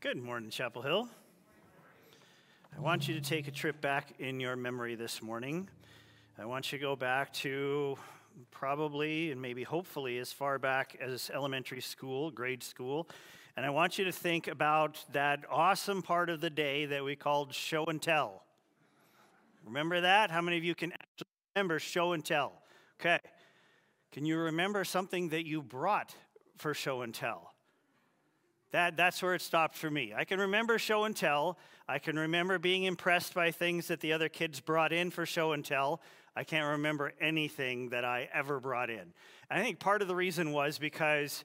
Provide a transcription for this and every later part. Good morning, Chapel Hill. I want you to take a trip back in your memory this morning. I want you to go back to probably and maybe hopefully as far back as elementary school, grade school. And I want you to think about that awesome part of the day that we called show and tell. Remember that? How many of you can actually remember show and tell? Okay. Can you remember something that you brought for show and tell? That's where it stopped for me. I can remember show and tell. I can remember being impressed by things that the other kids brought in for show and tell. I can't remember anything that I ever brought in. I think part of the reason was because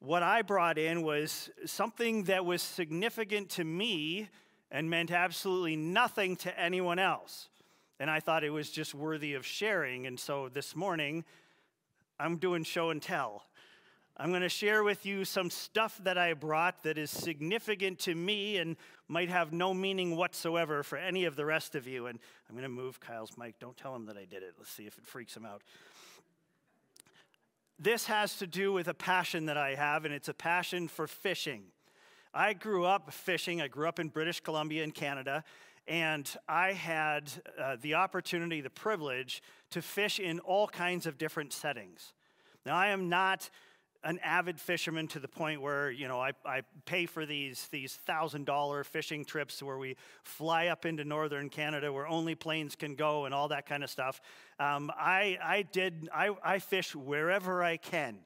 what I brought in was something that was significant to me and meant absolutely nothing to anyone else. And I thought it was just worthy of sharing. And so this morning, I'm doing show and tell. I'm going to share with you some stuff that I brought that is significant to me and might have no meaning whatsoever for any of the rest of you. And I'm going to move Kyle's mic. Don't tell him that I did it. Let's see if it freaks him out. This has to do with a passion that I have, and it's a passion for fishing. I grew up fishing. I grew up in British Columbia in Canada, and I had the opportunity, the privilege, to fish in all kinds of different settings. Now, I am not an avid fisherman to the point where, you know, I pay for these $1,000 fishing trips where we fly up into northern Canada where only planes can go and all that kind of stuff. I fish wherever I can,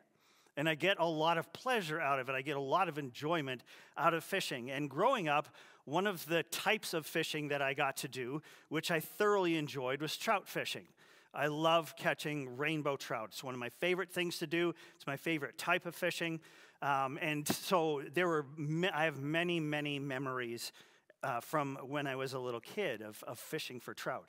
and I get a lot of pleasure out of it. I get a lot of enjoyment out of fishing. And growing up, one of the types of fishing that I got to do, which I thoroughly enjoyed, was trout fishing. I love catching rainbow trout. It's one of my favorite things to do. It's my favorite type of fishing. And so there were, I have many, many memories from when I was a little kid of fishing for trout.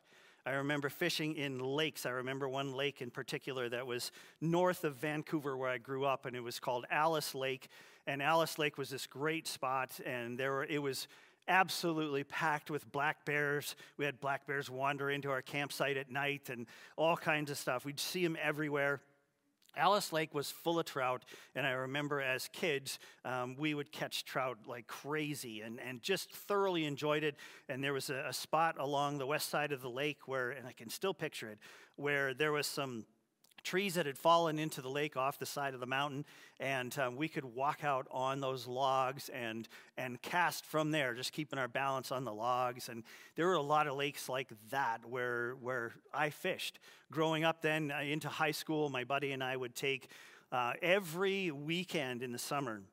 I remember fishing in lakes. I remember one lake in particular that was north of Vancouver where I grew up, and it was called Alice Lake. And Alice Lake was this great spot, and it was absolutely packed with black bears. We had black bears wander into our campsite at night and all kinds of stuff. We'd see them everywhere. Alice Lake was full of trout, and I remember as kids, we would catch trout like crazy and just thoroughly enjoyed it. And there was a spot along the west side of the lake where, and I can still picture it, where there was some trees that had fallen into the lake off the side of the mountain, and we could walk out on those logs and cast from there, just keeping our balance on the logs. And there were a lot of lakes like that where I fished. Growing up then, into high school, my buddy and I would take every weekend in the summer,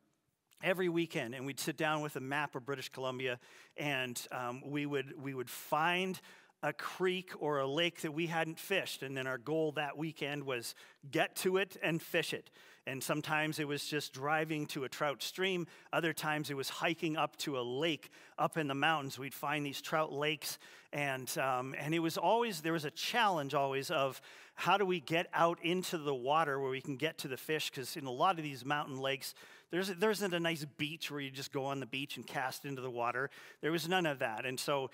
every weekend, and we'd sit down with a map of British Columbia, and we would find a creek or a lake that we hadn't fished, and then our goal that weekend was get to it and fish it. And sometimes it was just driving to a trout stream. Other times it was hiking up to a lake up in the mountains. We'd find these trout lakes, and it was always, there was a challenge always of how do we get out into the water where we can get to the fish, because in a lot of these mountain lakes, there isn't a nice beach where you just go on the beach and cast into the water. There was none of that. And so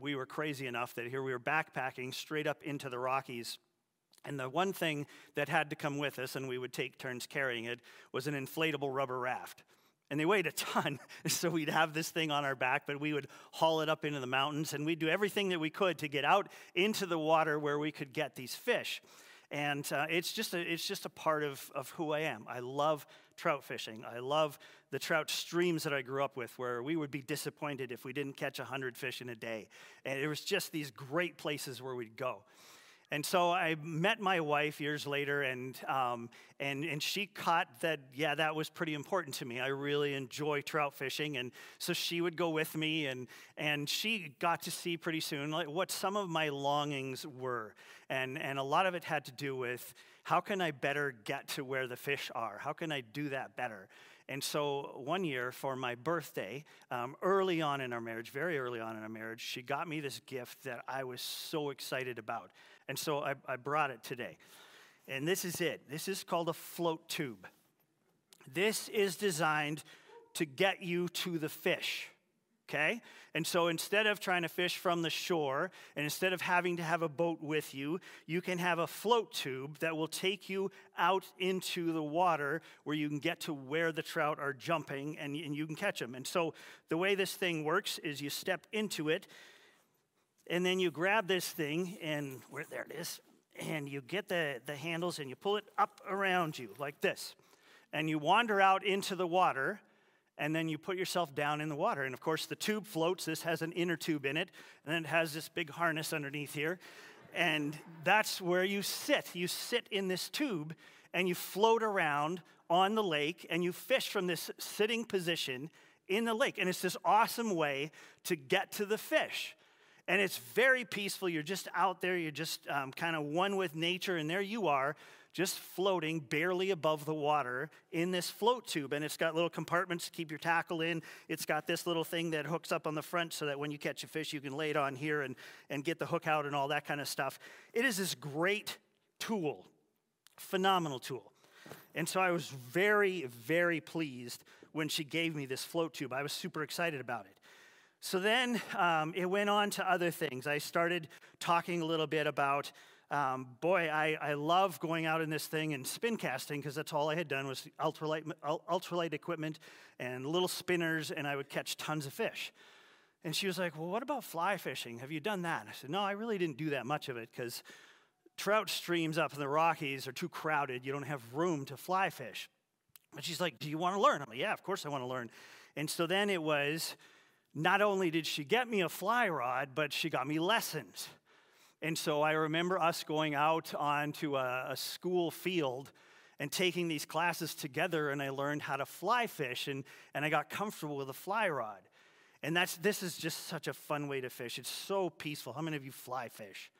we were crazy enough that here we were backpacking straight up into the Rockies. And the one thing that had to come with us, and we would take turns carrying it, was an inflatable rubber raft. And they weighed a ton, so we'd have this thing on our back, but we would haul it up into the mountains, and we'd do everything that we could to get out into the water where we could get these fish. And it's just a part of who I am. I love trout fishing. I love the trout streams that I grew up with, where we would be disappointed if we didn't catch 100 fish in a day. And it was just these great places where we'd go. And so I met my wife years later, and she caught that, yeah, that was pretty important to me. I really enjoy trout fishing, and so she would go with me, and she got to see pretty soon like what some of my longings were. And a lot of it had to do with how can I better get to where the fish are? How can I do that better? And so one year for my birthday, early on in our marriage, very early on in our marriage, she got me this gift that I was so excited about. And so I brought it today. And this is it. This is called a float tube. This is designed to get you to the fish, okay? And so instead of trying to fish from the shore, and instead of having to have a boat with you, you can have a float tube that will take you out into the water where you can get to where the trout are jumping, and you can catch them. And so the way this thing works is you step into it, and then you grab this thing, and there it is, and you get the handles, and you pull it up around you like this. And you wander out into the water, and then you put yourself down in the water. And, of course, the tube floats. This has an inner tube in it, and then it has this big harness underneath here. And that's where you sit. You sit in this tube, and you float around on the lake, and you fish from this sitting position in the lake. And it's this awesome way to get to the fish. And it's very peaceful. You're just out there. You're just kind of one with nature, and there you are, just floating barely above the water in this float tube. And it's got little compartments to keep your tackle in. It's got this little thing that hooks up on the front so that when you catch a fish, you can lay it on here and get the hook out and all that kind of stuff. It is this great tool, phenomenal tool. And so I was very, very pleased when she gave me this float tube. I was super excited about it. So then it went on to other things. I started talking a little bit about I love going out in this thing and spin casting, because that's all I had done was ultralight equipment and little spinners, and I would catch tons of fish. And she was like, well, what about fly fishing? Have you done that? I said, no, I really didn't do that much of it, because trout streams up in the Rockies are too crowded. You don't have room to fly fish. But she's like, do you want to learn? I'm like, yeah, of course I want to learn. And so then it was, not only did she get me a fly rod, but she got me lessons. And so I remember us going out onto a school field and taking these classes together, and I learned how to fly fish, and I got comfortable with a fly rod. And this is just such a fun way to fish. It's so peaceful. How many of you fly fish?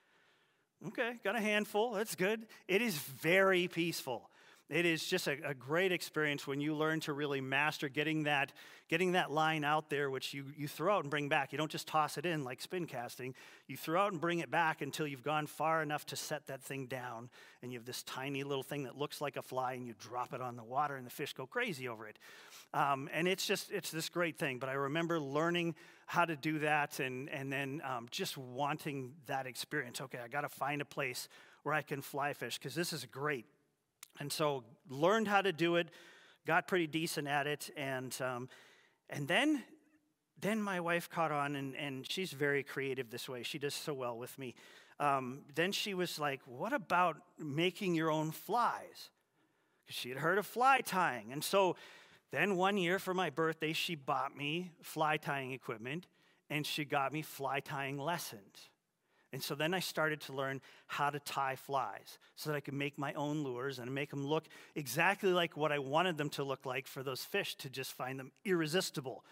Okay, got a handful. That's good. It is very peaceful. It is just a great experience when you learn to really master getting that line out there, which you throw out and bring back. You don't just toss it in like spin casting. You throw out and bring it back until you've gone far enough to set that thing down, and you have this tiny little thing that looks like a fly, and you drop it on the water, and the fish go crazy over it. And it's this great thing. But I remember learning how to do that, and then just wanting that experience. Okay, I got to find a place where I can fly fish, because this is great. And so learned how to do it, got pretty decent at it, and then my wife caught on, and she's very creative this way. She does so well with me. Then she was like, what about making your own flies? Because she had heard of fly tying. And so then one year for my birthday, she bought me fly tying equipment, and she got me fly tying lessons. And so then I started to learn how to tie flies so that I could make my own lures and make them look exactly like what I wanted them to look like, for those fish to just find them irresistible.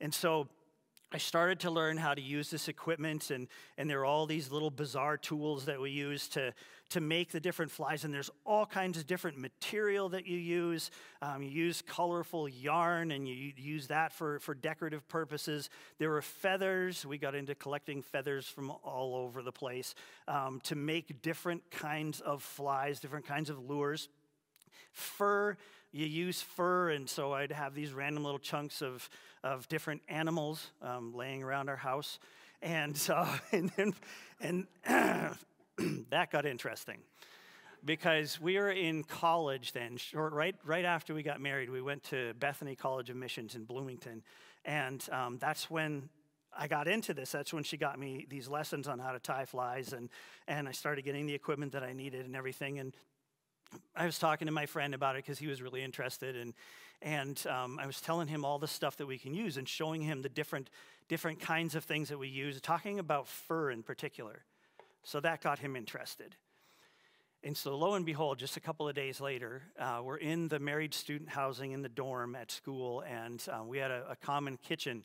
And so I started to learn how to use this equipment, and there are all these little bizarre tools that we use to make the different flies, and there's all kinds of different material that you use. You use colorful yarn, and you use that for decorative purposes. There were feathers. We got into collecting feathers from all over the place to make different kinds of flies, different kinds of lures. Fur. You use fur, and so I'd have these random little chunks of different animals laying around our house, and that got interesting, because we were in college then. Right after we got married, we went to Bethany College of Missions in Bloomington, and that's when I got into this. That's when she got me these lessons on how to tie flies, and I started getting the equipment that I needed and everything. And I was talking to my friend about it, because he was really interested, and I was telling him all the stuff that we can use and showing him the different kinds of things that we use, talking about fur in particular. So that got him interested. And so lo and behold, just a couple of days later, we're in the married student housing in the dorm at school, and we had a common kitchen,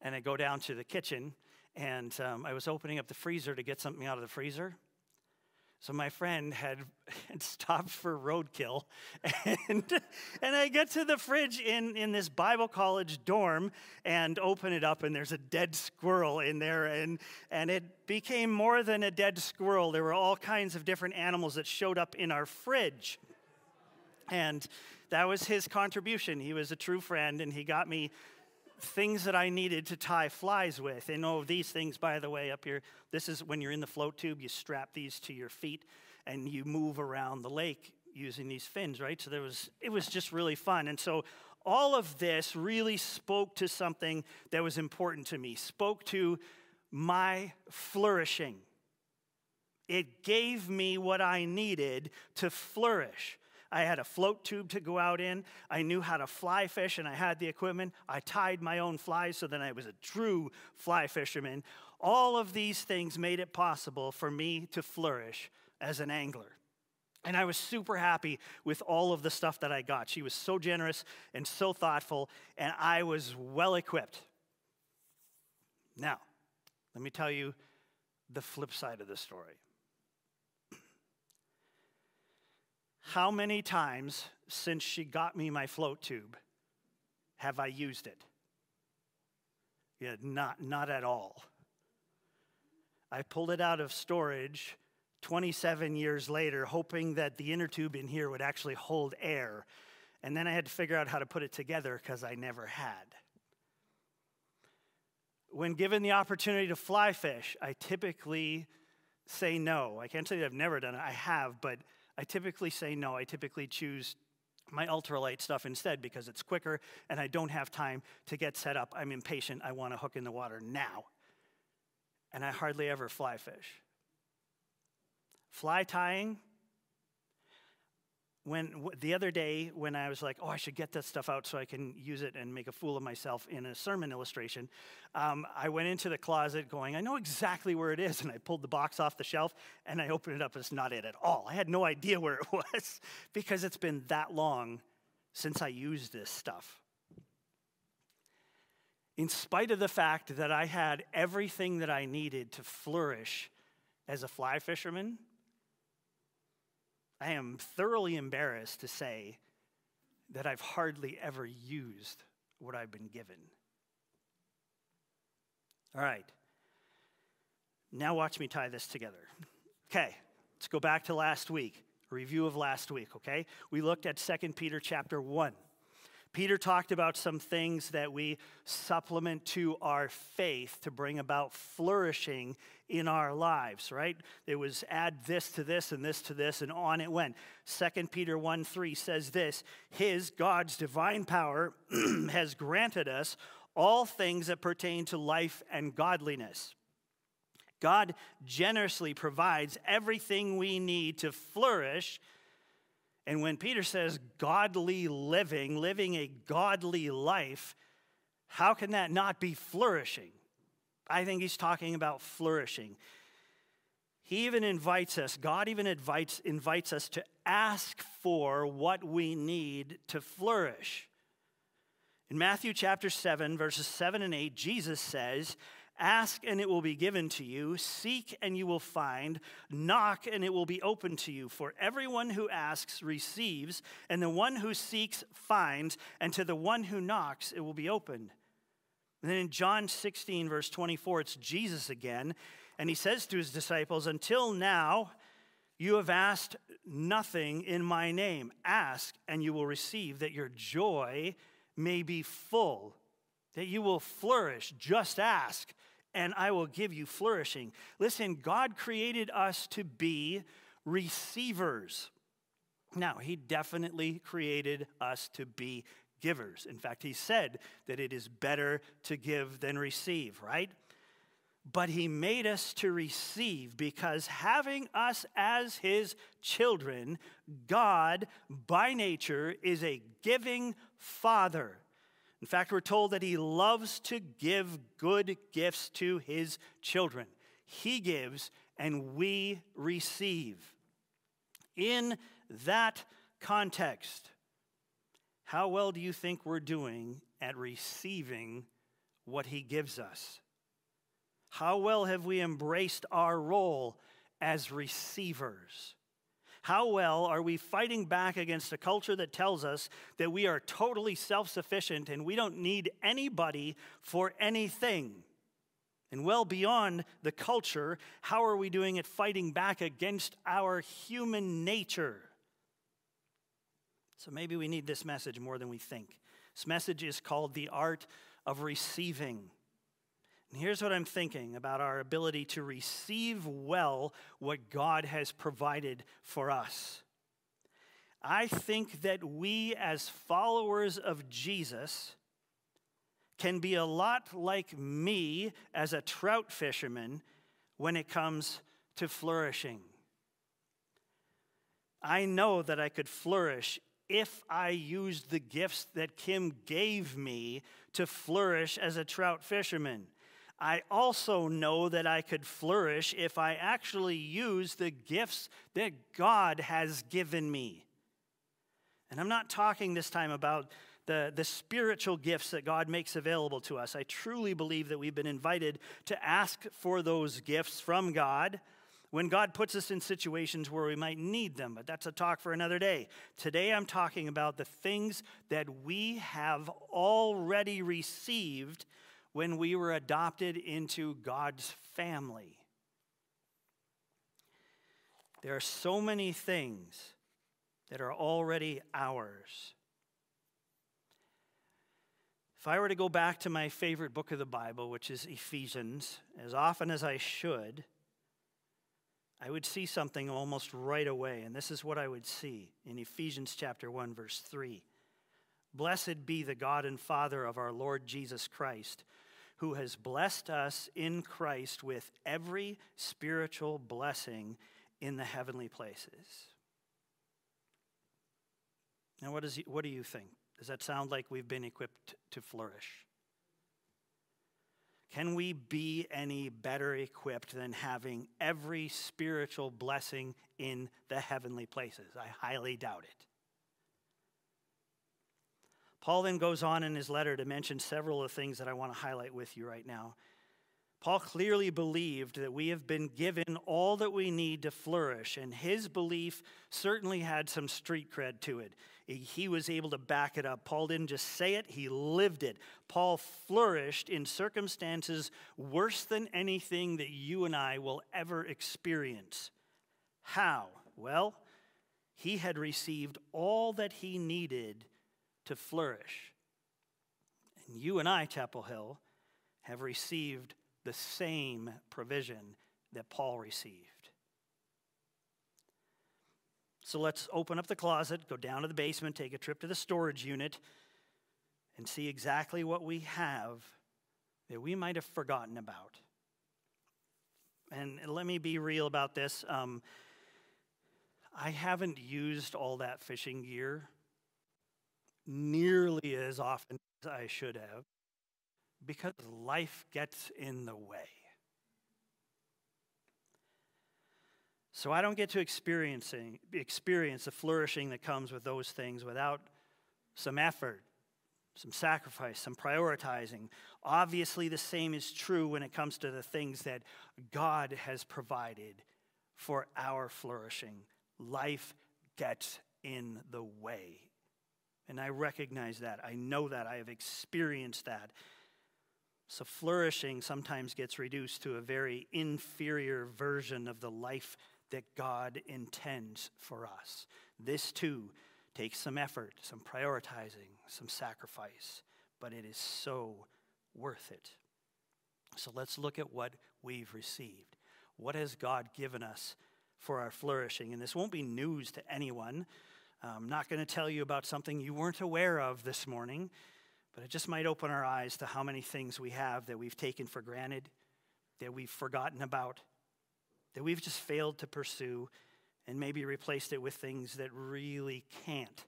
and I go down to the kitchen, and I was opening up the freezer to get something out of the freezer. So my friend had stopped for roadkill, and I get to the fridge in this Bible college dorm and open it up, and there's a dead squirrel in there, and it became more than a dead squirrel. There were all kinds of different animals that showed up in our fridge, and that was his contribution. He was a true friend, and he got me things that I needed to tie flies with. And oh, these things, by the way, up here, this is when you're in the float tube, you strap these to your feet and you move around the lake using these fins, right? So it was just really fun. And so all of this really spoke to something that was important to me, spoke to my flourishing. It gave me what I needed to flourish. I had a float tube to go out in. I knew how to fly fish, and I had the equipment. I tied my own flies, so then I was a true fly fisherman. All of these things made it possible for me to flourish as an angler. And I was super happy with all of the stuff that I got. She was so generous and so thoughtful, and I was well equipped. Now, let me tell you the flip side of the story. How many times since she got me my float tube have I used it? Yeah, not at all. I pulled it out of storage 27 years later, hoping that the inner tube in here would actually hold air. And then I had to figure out how to put it together because I never had. When given the opportunity to fly fish, I typically say no. I can't say that I've never done it. I have, but I typically say no. I typically choose my ultralight stuff instead because it's quicker and I don't have time to get set up. I'm impatient. I want to hook in the water now. And I hardly ever fly fish. Fly tying, the other day when I was like, oh, I should get that stuff out so I can use it and make a fool of myself in a sermon illustration, I went into the closet going, I know exactly where it is, and I pulled the box off the shelf, and I opened it up, and it's not it at all. I had no idea where it was because it's been that long since I used this stuff. In spite of the fact that I had everything that I needed to flourish as a fly fisherman, I am thoroughly embarrassed to say that I've hardly ever used what I've been given. All right. Now watch me tie this together. Okay, let's go back to last week. A review of last week, okay? We looked at 2 Peter chapter 1. Peter talked about some things that we supplement to our faith to bring about flourishing in our lives, right? It was add this to this and this to this, and on it went. 2 Peter 1:3 says this, His, God's divine power has granted us all things that pertain to life and godliness. God generously provides everything we need to flourish. And when Peter says godly living, living a godly life, how can that not be flourishing? I think he's talking about flourishing. He even invites us, God even invites us to ask for what we need to flourish. In Matthew chapter 7, verses 7 and 8, Jesus says, Ask and it will be given to you. Seek and you will find. Knock and it will be opened to you. For everyone who asks receives, and the one who seeks finds, and to the one who knocks it will be opened. And then in John 16, verse 24, it's Jesus again, and he says to his disciples, Until now you have asked nothing in my name. Ask and you will receive, that your joy may be full, that you will flourish. Just ask, and I will give you flourishing. Listen, God created us to be receivers. Now, he definitely created us to be givers. In fact, he said that it is better to give than receive, right? But he made us to receive because having us as his children, God, by nature, is a giving father. In fact, we're told that he loves to give good gifts to his children. He gives and we receive. In that context, how well do you think we're doing at receiving what he gives us? How well have we embraced our role as receivers? How well are we fighting back against a culture that tells us that we are totally self-sufficient and we don't need anybody for anything? And well beyond the culture, how are we doing at fighting back against our human nature? So maybe we need this message more than we think. This message is called The Art of receiving. And here's what I'm thinking about our ability to receive well what God has provided for us. I think that we as followers of Jesus can be a lot like me as a trout fisherman when it comes to flourishing. I know that I could flourish if I used the gifts that Kim gave me to flourish as a trout fisherman. I also know that I could flourish if I actually use the gifts that God has given me. And I'm not talking this time about the spiritual gifts that God makes available to us. I truly believe that we've been invited to ask for those gifts from God when God puts us in situations where we might need them. But that's a talk for another day. Today I'm talking about the things that we have already received when we were adopted into God's family. There are so many things that are already ours. If I were to go back to my favorite book of the Bible, which is Ephesians, as often as I should, I would see something almost right away. And this is what I would see in Ephesians chapter 1, verse 3. Blessed be the God and Father of our Lord Jesus Christ, who has blessed us in Christ with every spiritual blessing in the heavenly places. Now, what do you think? Does that sound like we've been equipped to flourish? Can we be any better equipped than having every spiritual blessing in the heavenly places? I highly doubt it. Paul then goes on in his letter to mention several of the things that I want to highlight with you right now. Paul clearly believed that we have been given all that we need to flourish, and his belief certainly had some street cred to it. He was able to back it up. Paul didn't just say it, he lived it. Paul flourished in circumstances worse than anything that you and I will ever experience. How? Well, he had received all that he needed to flourish. And you and I, Chapel Hill, have received the same provision that Paul received. So let's open up the closet, go down to the basement, take a trip to the storage unit, and see exactly what we have that we might have forgotten about. And let me be real about this. I haven't used all that fishing gear nearly as often as I should have, because life gets in the way. So I don't get to experience the flourishing that comes with those things without some effort, some sacrifice, some prioritizing. Obviously, the same is true when it comes to the things that God has provided for our flourishing. Life gets in the way. And I recognize that. I know that. I have experienced that. So flourishing sometimes gets reduced to a very inferior version of the life that God intends for us. This too takes some effort, some prioritizing, some sacrifice, but it is so worth it. So let's look at what we've received. What has God given us for our flourishing? And this won't be news to anyone. I'm not going to tell you about something you weren't aware of this morning. But it just might open our eyes to how many things we have that we've taken for granted, that we've forgotten about, that we've just failed to pursue, and maybe replaced it with things that really can't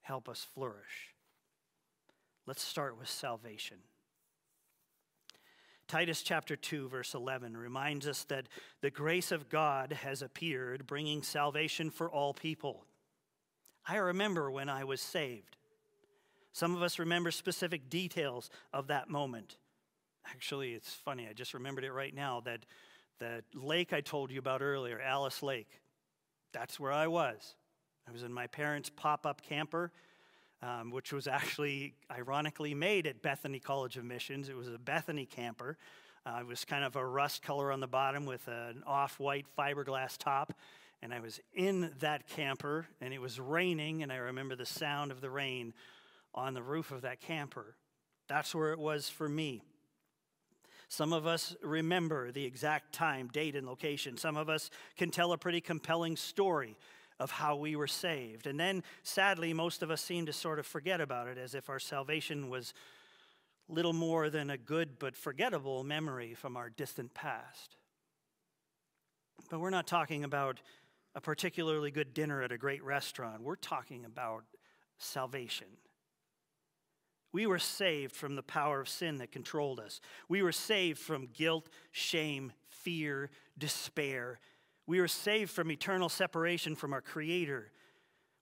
help us flourish. Let's start with salvation. Titus chapter 2, verse 11 reminds us that the grace of God has appeared, bringing salvation for all people. I remember when I was saved. Some of us remember specific details of that moment. Actually, it's funny. I just remembered it right now. That the lake I told you about earlier, Alice Lake, that's where I was. I was in my parents' pop-up camper, which was actually ironically made at Bethany College of Missions. It was a Bethany camper. It was kind of a rust color on the bottom with an off-white fiberglass top. And I was in that camper, and it was raining, and I remember the sound of the rain on the roof of that camper. That's where it was for me. Some of us remember the exact time, date, and location. Some of us can tell a pretty compelling story of how we were saved. And then, sadly, most of us seem to sort of forget about it, as if our salvation was little more than a good but forgettable memory from our distant past. But we're not talking about a particularly good dinner at a great restaurant. We're talking about salvation. We were saved from the power of sin that controlled us. We were saved from guilt, shame, fear, despair. We were saved from eternal separation from our Creator.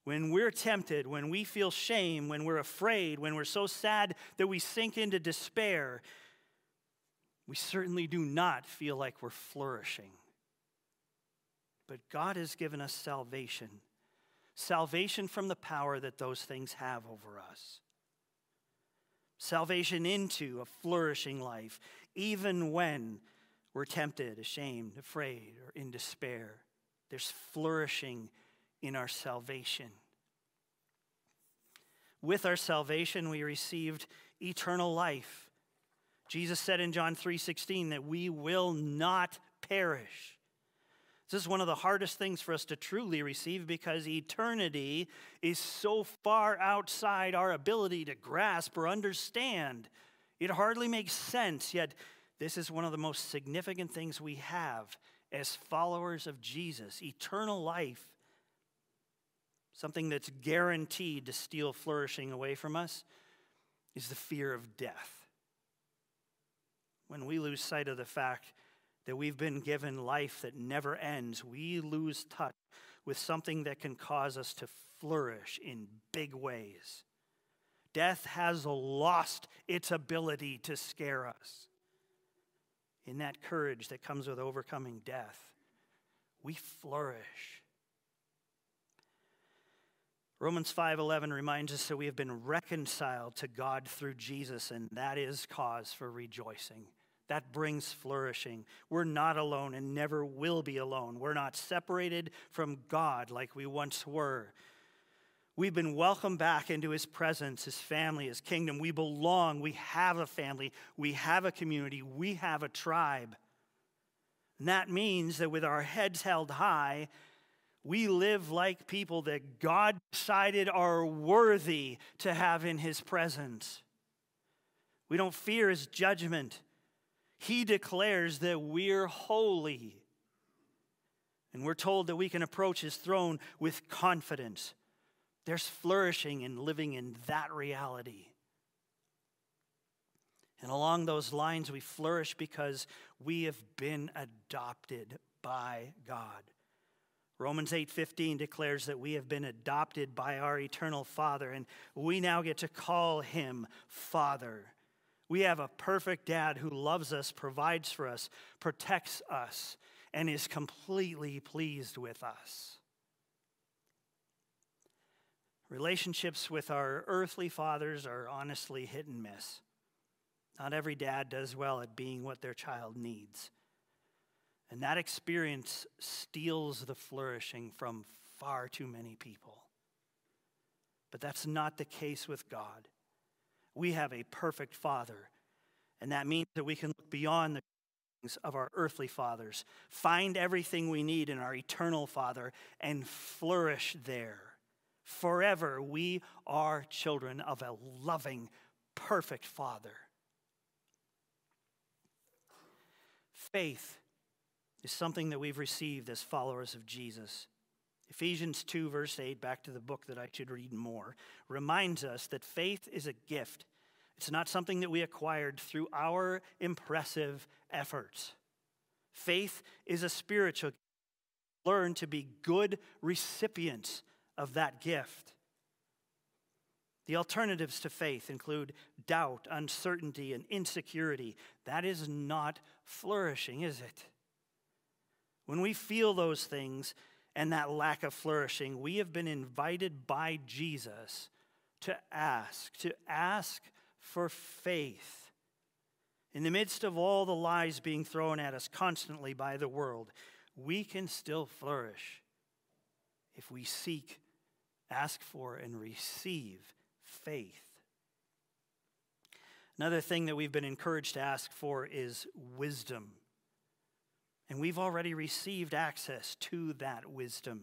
When we're tempted, when we feel shame, when we're afraid, when we're so sad that we sink into despair, we certainly do not feel like we're flourishing. But God has given us salvation. Salvation from the power that those things have over us. Salvation into a flourishing life, even when we're tempted, ashamed, afraid, or in despair. There's flourishing in our salvation. With our salvation, we received eternal life. Jesus said in John 3:16 that we will not perish. This is one of the hardest things for us to truly receive, because eternity is so far outside our ability to grasp or understand. It hardly makes sense, yet this is one of the most significant things we have as followers of Jesus, eternal life, something that's guaranteed to steal flourishing away from us is the fear of death. When we lose sight of the fact that we've been given life that never ends, we lose touch with something that can cause us to flourish in big ways. Death has lost its ability to scare us. In that courage that comes with overcoming death, we flourish. Romans 5:11 reminds us that we have been reconciled to God through Jesus, and that is cause for rejoicing. That brings flourishing. We're not alone and never will be alone. We're not separated from God like we once were. We've been welcomed back into His presence, His family, His kingdom. We belong. We have a family. We have a community. We have a tribe. And that means that with our heads held high, we live like people that God decided are worthy to have in His presence. We don't fear His judgment. He declares that we're holy. And we're told that we can approach His throne with confidence. There's flourishing in living in that reality. And along those lines, we flourish because we have been adopted by God. Romans 8:15 declares that we have been adopted by our eternal Father, and we now get to call Him Father. We have a perfect dad who loves us, provides for us, protects us, and is completely pleased with us. Relationships with our earthly fathers are honestly hit and miss. Not every dad does well at being what their child needs. And that experience steals the flourishing from far too many people. But that's not the case with God. We have a perfect Father, and that means that we can look beyond the things of our earthly fathers, find everything we need in our eternal Father, and flourish there. Forever, we are children of a loving, perfect Father. Faith is something that we've received as followers of Jesus. Ephesians 2, verse 8, back to the book that I should read more, reminds us that faith is a gift. It's not something that we acquired through our impressive efforts. Faith is a spiritual gift. Learn to be good recipients of that gift. The alternatives to faith include doubt, uncertainty, and insecurity. That is not flourishing, is it? When we feel those things and that lack of flourishing, we have been invited by Jesus to ask for faith. In the midst of all the lies being thrown at us constantly by the world, we can still flourish if we seek, ask for, and receive faith. Another thing that we've been encouraged to ask for is wisdom. And we've already received access to that wisdom.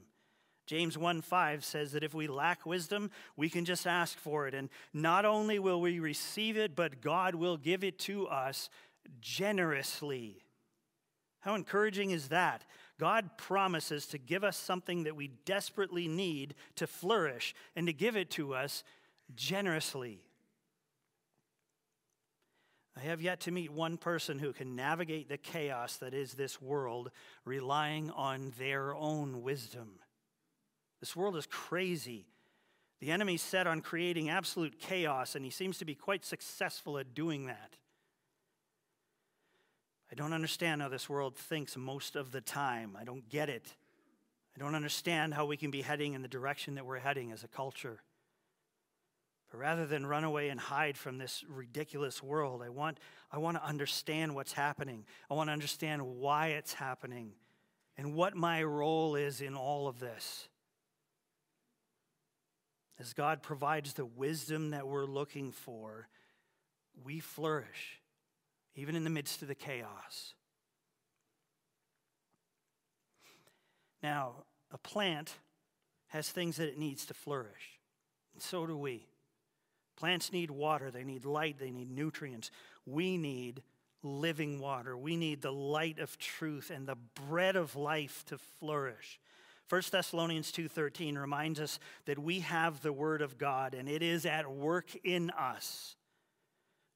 James 1:5 says that if we lack wisdom, we can just ask for it. And not only will we receive it, but God will give it to us generously. How encouraging is that? God promises to give us something that we desperately need to flourish and to give it to us generously. I have yet to meet one person who can navigate the chaos that is this world relying on their own wisdom. This world is crazy. The enemy's set on creating absolute chaos, and he seems to be quite successful at doing that. I don't understand how this world thinks most of the time. I don't get it. I don't understand how we can be heading in the direction that we're heading as a culture. But rather than run away and hide from this ridiculous world, I want to understand what's happening. I want to understand why it's happening and what my role is in all of this. As God provides the wisdom that we're looking for, we flourish, even in the midst of the chaos. Now, a plant has things that it needs to flourish, and so do we. Plants need water, they need light, they need nutrients. We need living water. We need the light of truth and the bread of life to flourish. 1 Thessalonians 2:13 reminds us that we have the word of God and it is at work in us.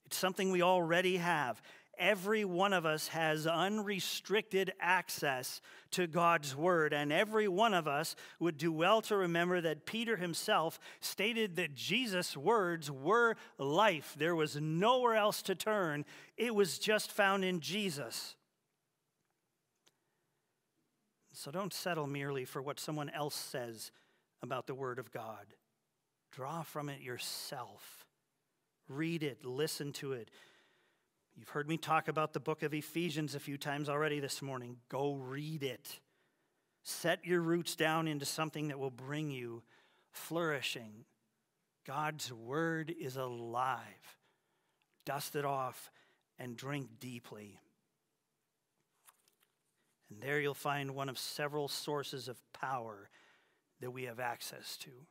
It's something we already have. Every one of us has unrestricted access to God's word, and every one of us would do well to remember that Peter himself stated that Jesus' words were life. There was nowhere else to turn. It was just found in Jesus. So don't settle merely for what someone else says about the Word of God. Draw from it yourself. Read it. Listen to it. You've heard me talk about the book of Ephesians a few times already this morning. Go read it. Set your roots down into something that will bring you flourishing. God's Word is alive. Dust it off and drink deeply. And there you'll find one of several sources of power that we have access to.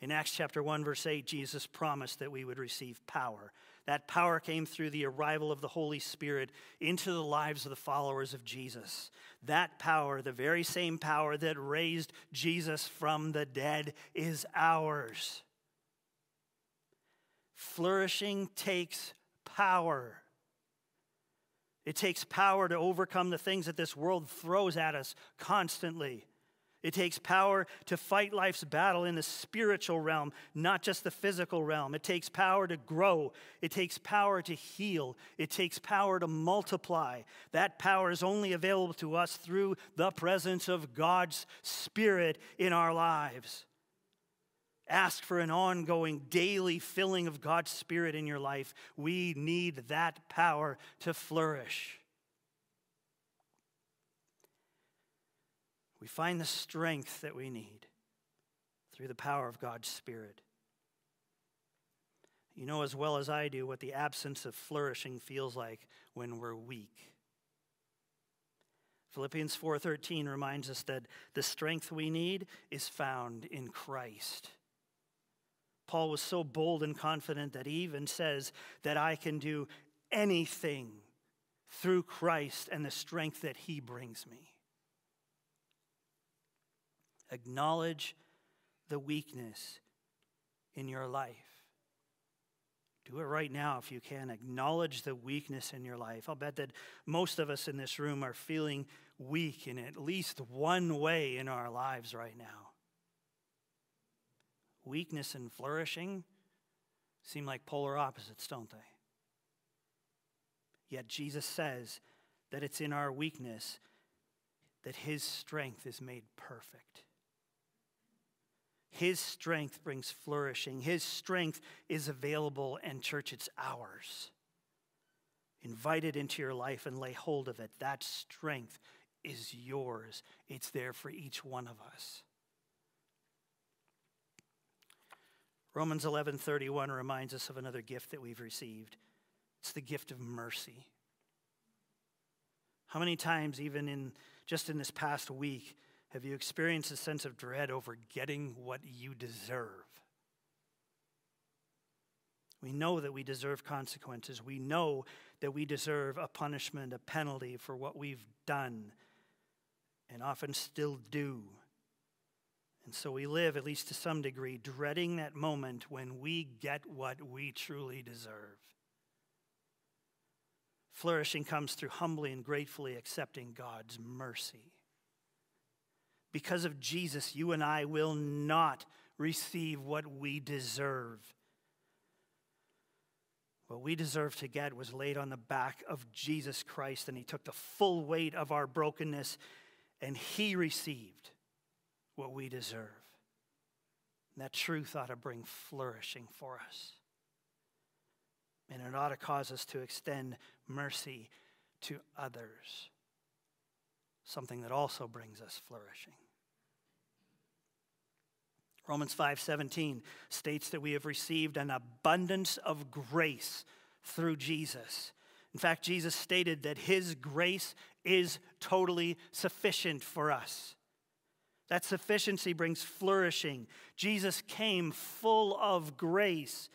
In Acts chapter 1, verse 8, Jesus promised that we would receive power. That power came through the arrival of the Holy Spirit into the lives of the followers of Jesus. That power, the very same power that raised Jesus from the dead, is ours. Flourishing takes power. It takes power to overcome the things that this world throws at us constantly. It takes power to fight life's battle in the spiritual realm, not just the physical realm. It takes power to grow. It takes power to heal. It takes power to multiply. That power is only available to us through the presence of God's Spirit in our lives. Ask for an ongoing, daily filling of God's Spirit in your life. We need that power to flourish. We find the strength that we need through the power of God's Spirit. You know as well as I do what the absence of flourishing feels like when we're weak. Philippians 4:13 reminds us that the strength we need is found in Christ. Paul was so bold and confident that he even says that I can do anything through Christ and the strength that he brings me. Acknowledge the weakness in your life. Do it right now if you can. Acknowledge the weakness in your life. I'll bet that most of us in this room are feeling weak in at least one way in our lives right now. Weakness and flourishing seem like polar opposites, don't they? Yet Jesus says that it's in our weakness that his strength is made perfect. His strength brings flourishing. His strength is available, and church, it's ours. Invite it into your life and lay hold of it. That strength is yours. It's there for each one of us. Romans 11:31 reminds us of another gift that we've received. It's the gift of mercy. How many times, even in this past week, have you experienced a sense of dread over getting what you deserve? We know that we deserve consequences. We know that we deserve a punishment, a penalty for what we've done, and often still do. And so we live, at least to some degree, dreading that moment when we get what we truly deserve. Flourishing comes through humbly and gratefully accepting God's mercy. Because of Jesus, you and I will not receive what we deserve. What we deserve to get was laid on the back of Jesus Christ, and he took the full weight of our brokenness, and he received what we deserve. And that truth ought to bring flourishing for us. And it ought to cause us to extend mercy to others. Something that also brings us flourishing. Romans 5:17 states that we have received an abundance of grace through Jesus. In fact, Jesus stated that his grace is totally sufficient for us. That sufficiency brings flourishing. Jesus came full of grace.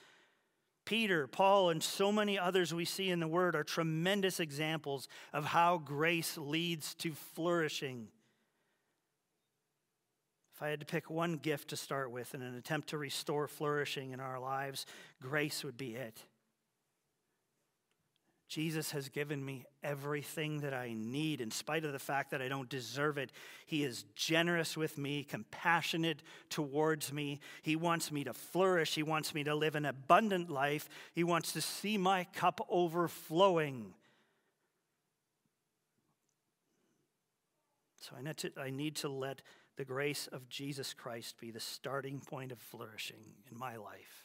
Peter, Paul, and so many others we see in the Word are tremendous examples of how grace leads to flourishing. If I had to pick one gift to start with in an attempt to restore flourishing in our lives, grace would be it. Jesus has given me everything that I need, in spite of the fact that I don't deserve it. He is generous with me, compassionate towards me. He wants me to flourish. He wants me to live an abundant life. He wants to see my cup overflowing. So I need to let the grace of Jesus Christ be the starting point of flourishing in my life.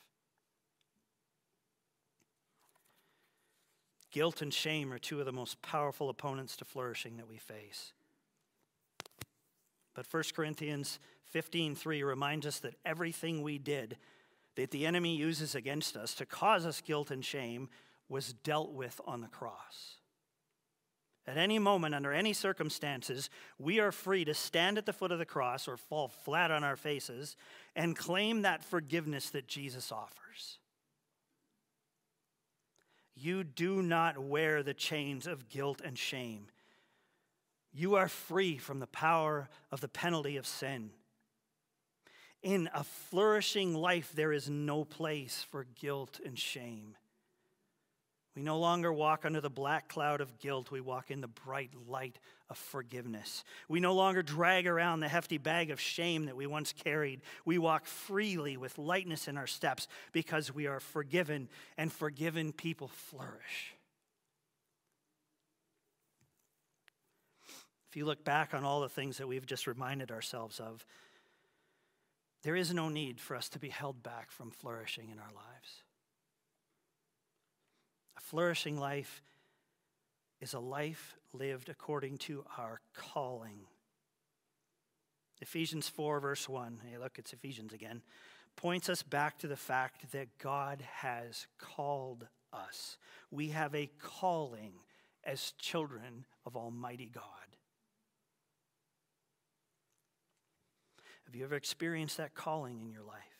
Guilt and shame are two of the most powerful opponents to flourishing that we face. But 1 Corinthians 15:3 reminds us that everything we did that the enemy uses against us to cause us guilt and shame was dealt with on the cross. At any moment, under any circumstances, we are free to stand at the foot of the cross or fall flat on our faces and claim that forgiveness that Jesus offers. You do not wear the chains of guilt and shame. You are free from the power of the penalty of sin. In a flourishing life, there is no place for guilt and shame. We no longer walk under the black cloud of guilt. We walk in the bright light of forgiveness. We no longer drag around the hefty bag of shame that we once carried. We walk freely with lightness in our steps because we are forgiven, and forgiven people flourish. If you look back on all the things that we've just reminded ourselves of, there is no need for us to be held back from flourishing in our lives. A flourishing life is a life lived according to our calling. Ephesians 4, verse 1, hey, look, it's Ephesians again, points us back to the fact that God has called us. We have a calling as children of Almighty God. Have you ever experienced that calling in your life?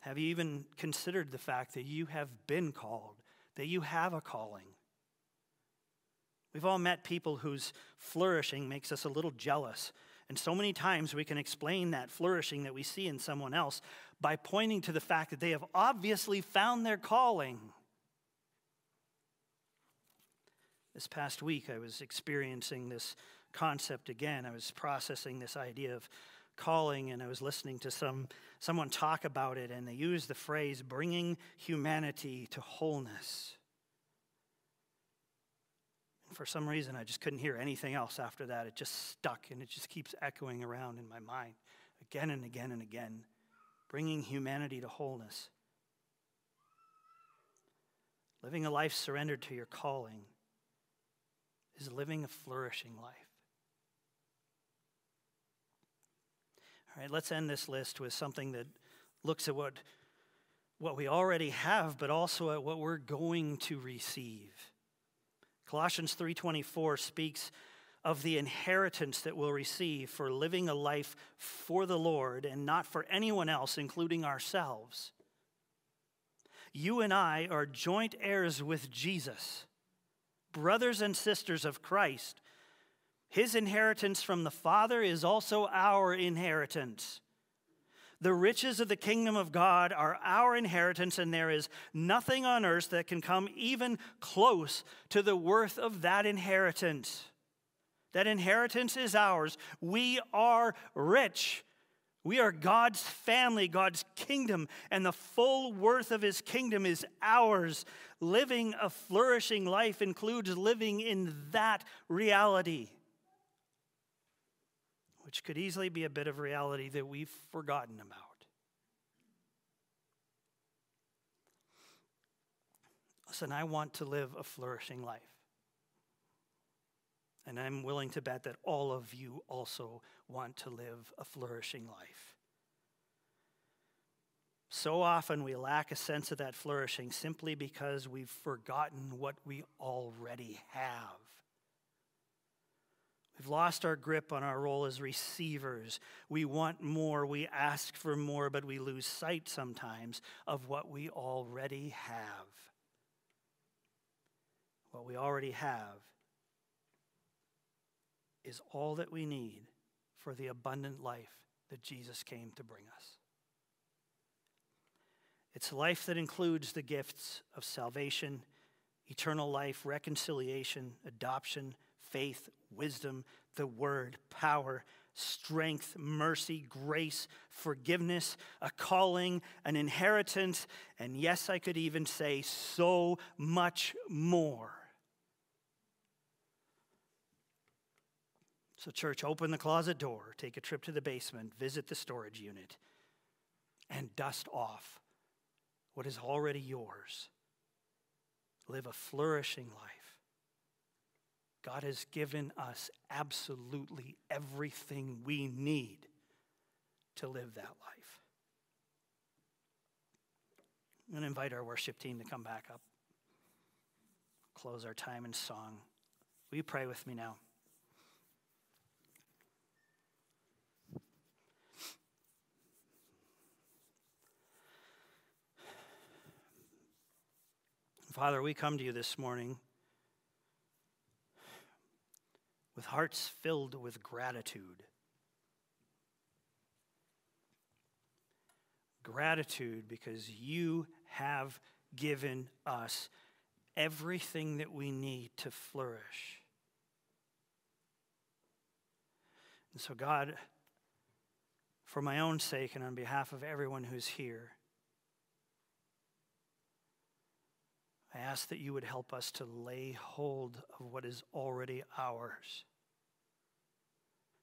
Have you even considered the fact that you have been called, that you have a calling? We've all met people whose flourishing makes us a little jealous. And so many times we can explain that flourishing that we see in someone else by pointing to the fact that they have obviously found their calling. This past week, I was experiencing this concept again. I was processing this idea of calling, and I was listening to someone talk about it, and they used the phrase, bringing humanity to wholeness. And for some reason, I just couldn't hear anything else after that. It just stuck, and it just keeps echoing around in my mind again and again and again. Bringing humanity to wholeness. Living a life surrendered to your calling is living a flourishing life. All right, let's end this list with something that looks at what we already have, but also at what we're going to receive. Colossians 3:24 speaks of the inheritance that we'll receive for living a life for the Lord and not for anyone else, including ourselves. You and I are joint heirs with Jesus, brothers and sisters of Christ. His inheritance from the Father is also our inheritance. The riches of the kingdom of God are our inheritance, and there is nothing on earth that can come even close to the worth of that inheritance. That inheritance is ours. We are rich. We are God's family, God's kingdom, and the full worth of his kingdom is ours. Living a flourishing life includes living in that reality, which could easily be a bit of reality that we've forgotten about. Listen, I want to live a flourishing life. And I'm willing to bet that all of you also want to live a flourishing life. So often we lack a sense of that flourishing simply because we've forgotten what we already have. We've lost our grip on our role as receivers. We want more, we ask for more, but we lose sight sometimes of what we already have. What we already have is all that we need for the abundant life that Jesus came to bring us. It's life that includes the gifts of salvation, eternal life, reconciliation, adoption, faith, wisdom, the word, power, strength, mercy, grace, forgiveness, a calling, an inheritance, and yes, I could even say so much more. So church, open the closet door, take a trip to the basement, visit the storage unit, and dust off what is already yours. Live a flourishing life. God has given us absolutely everything we need to live that life. I'm going to invite our worship team to come back up. Close our time in song. Will you pray with me now? Father, we come to you this morning with hearts filled with gratitude. Gratitude because you have given us everything that we need to flourish. And so God, for my own sake and on behalf of everyone who's here, I ask that you would help us to lay hold of what is already ours.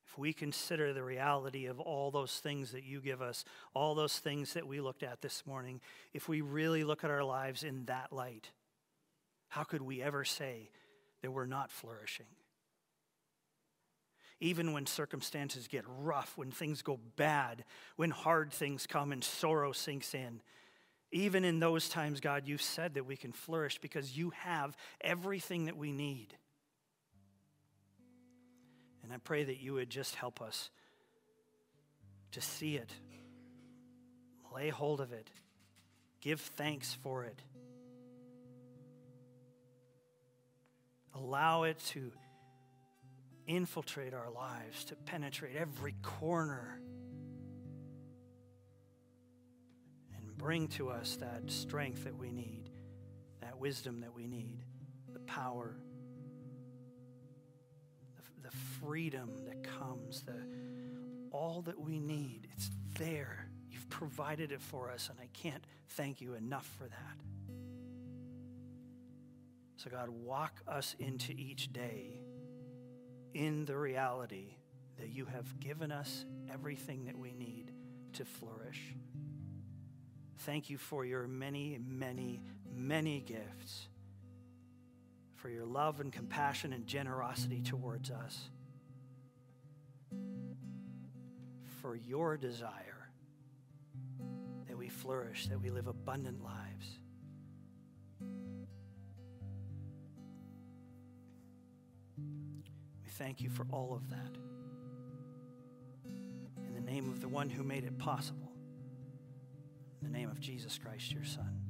If we consider the reality of all those things that you give us, all those things that we looked at this morning, if we really look at our lives in that light, how could we ever say that we're not flourishing? Even when circumstances get rough, when things go bad, when hard things come and sorrow sinks in, even in those times, God, you've said that we can flourish because you have everything that we need. And I pray that you would just help us to see it, lay hold of it, give thanks for it. Allow it to infiltrate our lives, to penetrate every corner. Bring to us that strength that we need, that wisdom that we need, the power, the freedom that comes, all that we need. It's there. You've provided it for us, and I can't thank you enough for that. So God, walk us into each day in the reality that you have given us everything that we need to flourish. Thank you for your many, many, many gifts, for your love and compassion and generosity towards us, for your desire that we we flourish, that we live abundant lives. We thank you for all of that. In the name of the one who made it possible, in the name of Jesus Christ, your Son.